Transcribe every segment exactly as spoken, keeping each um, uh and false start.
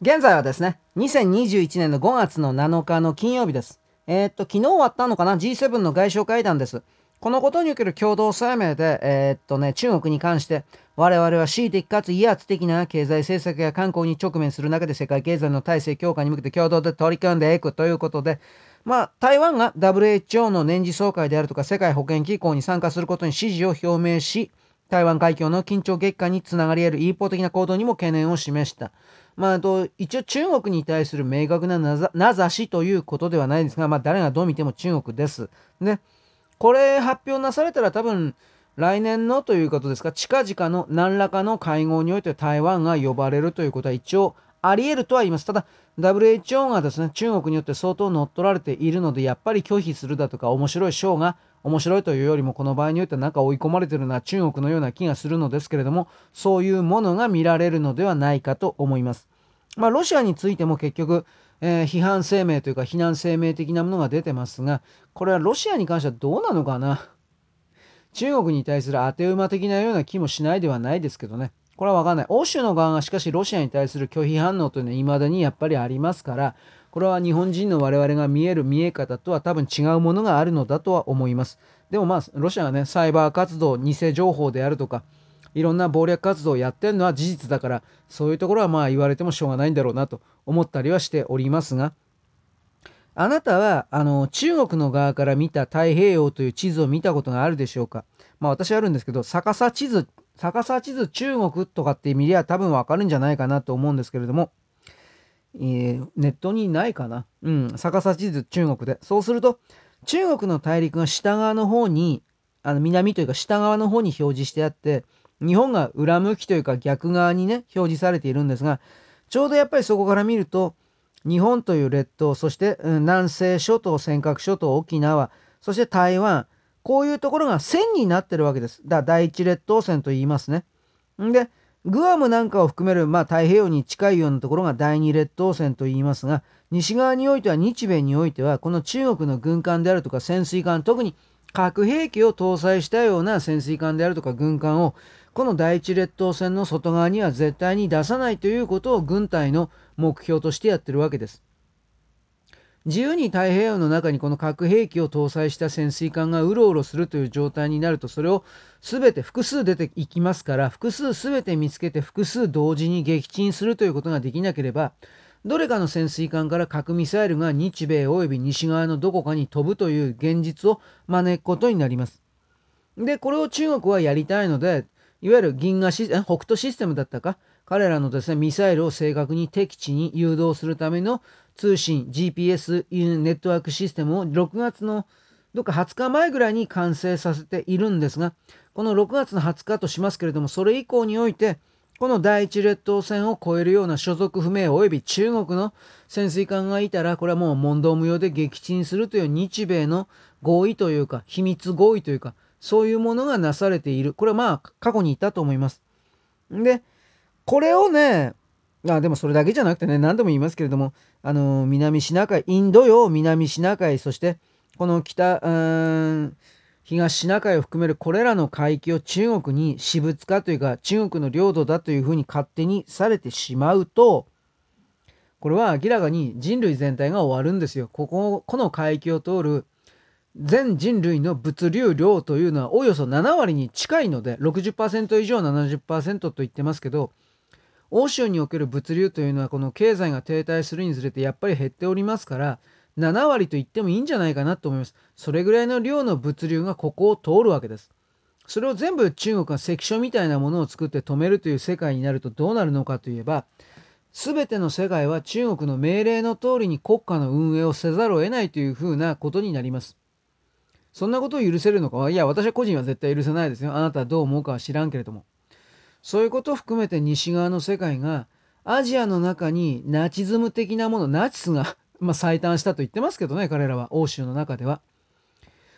現在はですね、にせんにじゅういちねんのごがつのなのかの金曜日です。えー、っと、昨日終わったのかな ジーセブン の外相会談です。このことにおける共同声明で、えー、っとね、中国に関して、我々は恣意的かつ威圧的な経済政策や慣行に直面する中で世界経済の体制強化に向けて共同で取り組んでいくということで、まあ、台湾が ダブリューエイチオー の年次総会であるとか世界保健機構に参加することに支持を表明し、台湾海峡の緊張激化につながり得る一方的な行動にも懸念を示した。まあ、あと一応中国に対する明確な名指しということではないですが、まあ、誰がどう見ても中国です。ね。これ発表なされたら多分来年のということですか、近々の何らかの会合において台湾が呼ばれるということは一応あり得るとは言います。ただ ダブリューエイチオー がですね、中国によって相当乗っ取られているので、やっぱり拒否するだとか、面白いショーが面白いというよりも、この場合においてなんか追い込まれているのは中国のような気がするのですけれども、そういうものが見られるのではないかと思います。まあ、ロシアについても結局、えー、批判声明というか非難声明的なものが出てますが、これはロシアに関してはどうなのかな。中国に対する当て馬的なような気もしないではないですけどね。これは分かんない。欧州の側がしかしロシアに対する拒否反応というのは未だにやっぱりありますから、これは日本人の我々が見える見え方とは多分違うものがあるのだとは思います。でもまあ、ロシアがね、サイバー活動、偽情報であるとか、いろんな謀略活動をやってるのは事実だから、そういうところはまあ言われてもしょうがないんだろうなと思ったりはしておりますが、あなたはあの中国の側から見た太平洋という地図を見たことがあるでしょうか。まあ私あるんですけど、逆さ地図、逆さ地図中国とかって見りゃ多分わかるんじゃないかなと思うんですけれども、えー、ネットにないかな。うん、逆さ地図中国で。そうすると、中国の大陸が下側の方に、あの南というか下側の方に表示してあって、日本が裏向きというか逆側にね、表示されているんですが、ちょうどやっぱりそこから見ると、日本という列島、そして南西諸島、尖閣諸島、沖縄、そして台湾、こういうところが線になってるわけです。だから第一列島線と言いますね。で、グアムなんかを含める、まあ、太平洋に近いようなところが第二列島線と言いますが、西側においては、日米においては、この中国の軍艦であるとか潜水艦、特に核兵器を搭載したような潜水艦であるとか軍艦を、この第一列島線の外側には絶対に出さないということを軍隊の目標としてやってるわけです。自由に太平洋の中にこの核兵器を搭載した潜水艦がうろうろするという状態になると、それを全て複数出ていきますから、複数全て見つけて複数同時に撃沈するということができなければ、どれかの潜水艦から核ミサイルが日米および西側のどこかに飛ぶという現実を招くことになります。で、これを中国はやりたいので、いわゆる銀河システム、北斗システムだったか、彼らのですね、ミサイルを正確に敵地に誘導するための通信、ジーピーエス、ネットワークシステムをろくがつのどっかはつかまえぐらいに完成させているんですが、このろくがつのはつかとしますけれども、それ以降において、この第一列島線を越えるような所属不明及び中国の潜水艦がいたら、これはもう問答無用で撃沈するという日米の合意というか、秘密合意というか、そういうものがなされている。これはまあ過去にいたと思います。で、これをね、あでもそれだけじゃなくてね、何度も言いますけれども、あのー、南シナ海、インド洋、南シナ海、そしてこの北、うん、東シナ海を含めるこれらの海域を中国に私物化というか、中国の領土だというふうに勝手にされてしまうと、これは明らかに人類全体が終わるんですよ。ここ、この海域を通る全人類の物流量というのはおよそななわりに近いので、ろくじゅっパーセント 以上 ななじゅっパーセント と言ってますけど、欧州における物流というのはこの経済が停滞するにつれてやっぱり減っておりますから、ななわりと言ってもいいんじゃないかなと思います。それぐらいの量の物流がここを通るわけです。それを全部中国が関所みたいなものを作って止めるという世界になるとどうなるのかといえば、全ての世界は中国の命令の通りに国家の運営をせざるを得ないというふうなことになります。そんなことを許せるのか。いや、私は個人は絶対許せないですよ。あなたはどう思うかは知らんけれども、そういうことを含めて西側の世界がアジアの中にナチズム的なもの、ナチスがまあ再誕したと言ってますけどね、彼らは欧州の中では。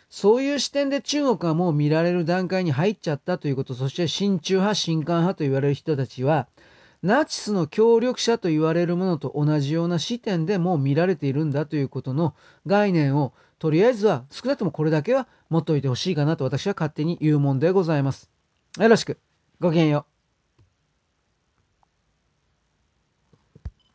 そういう視点で中国はもう見られる段階に入っちゃったということ、そして親中派、親韓派と言われる人たちは、ナチスの協力者と言われるものと同じような視点でもう見られているんだということの概念を、とりあえずは少なくともこれだけは持っておいてほしいかなと私は勝手に言うもんでございます。よろしく。ごきげんよう。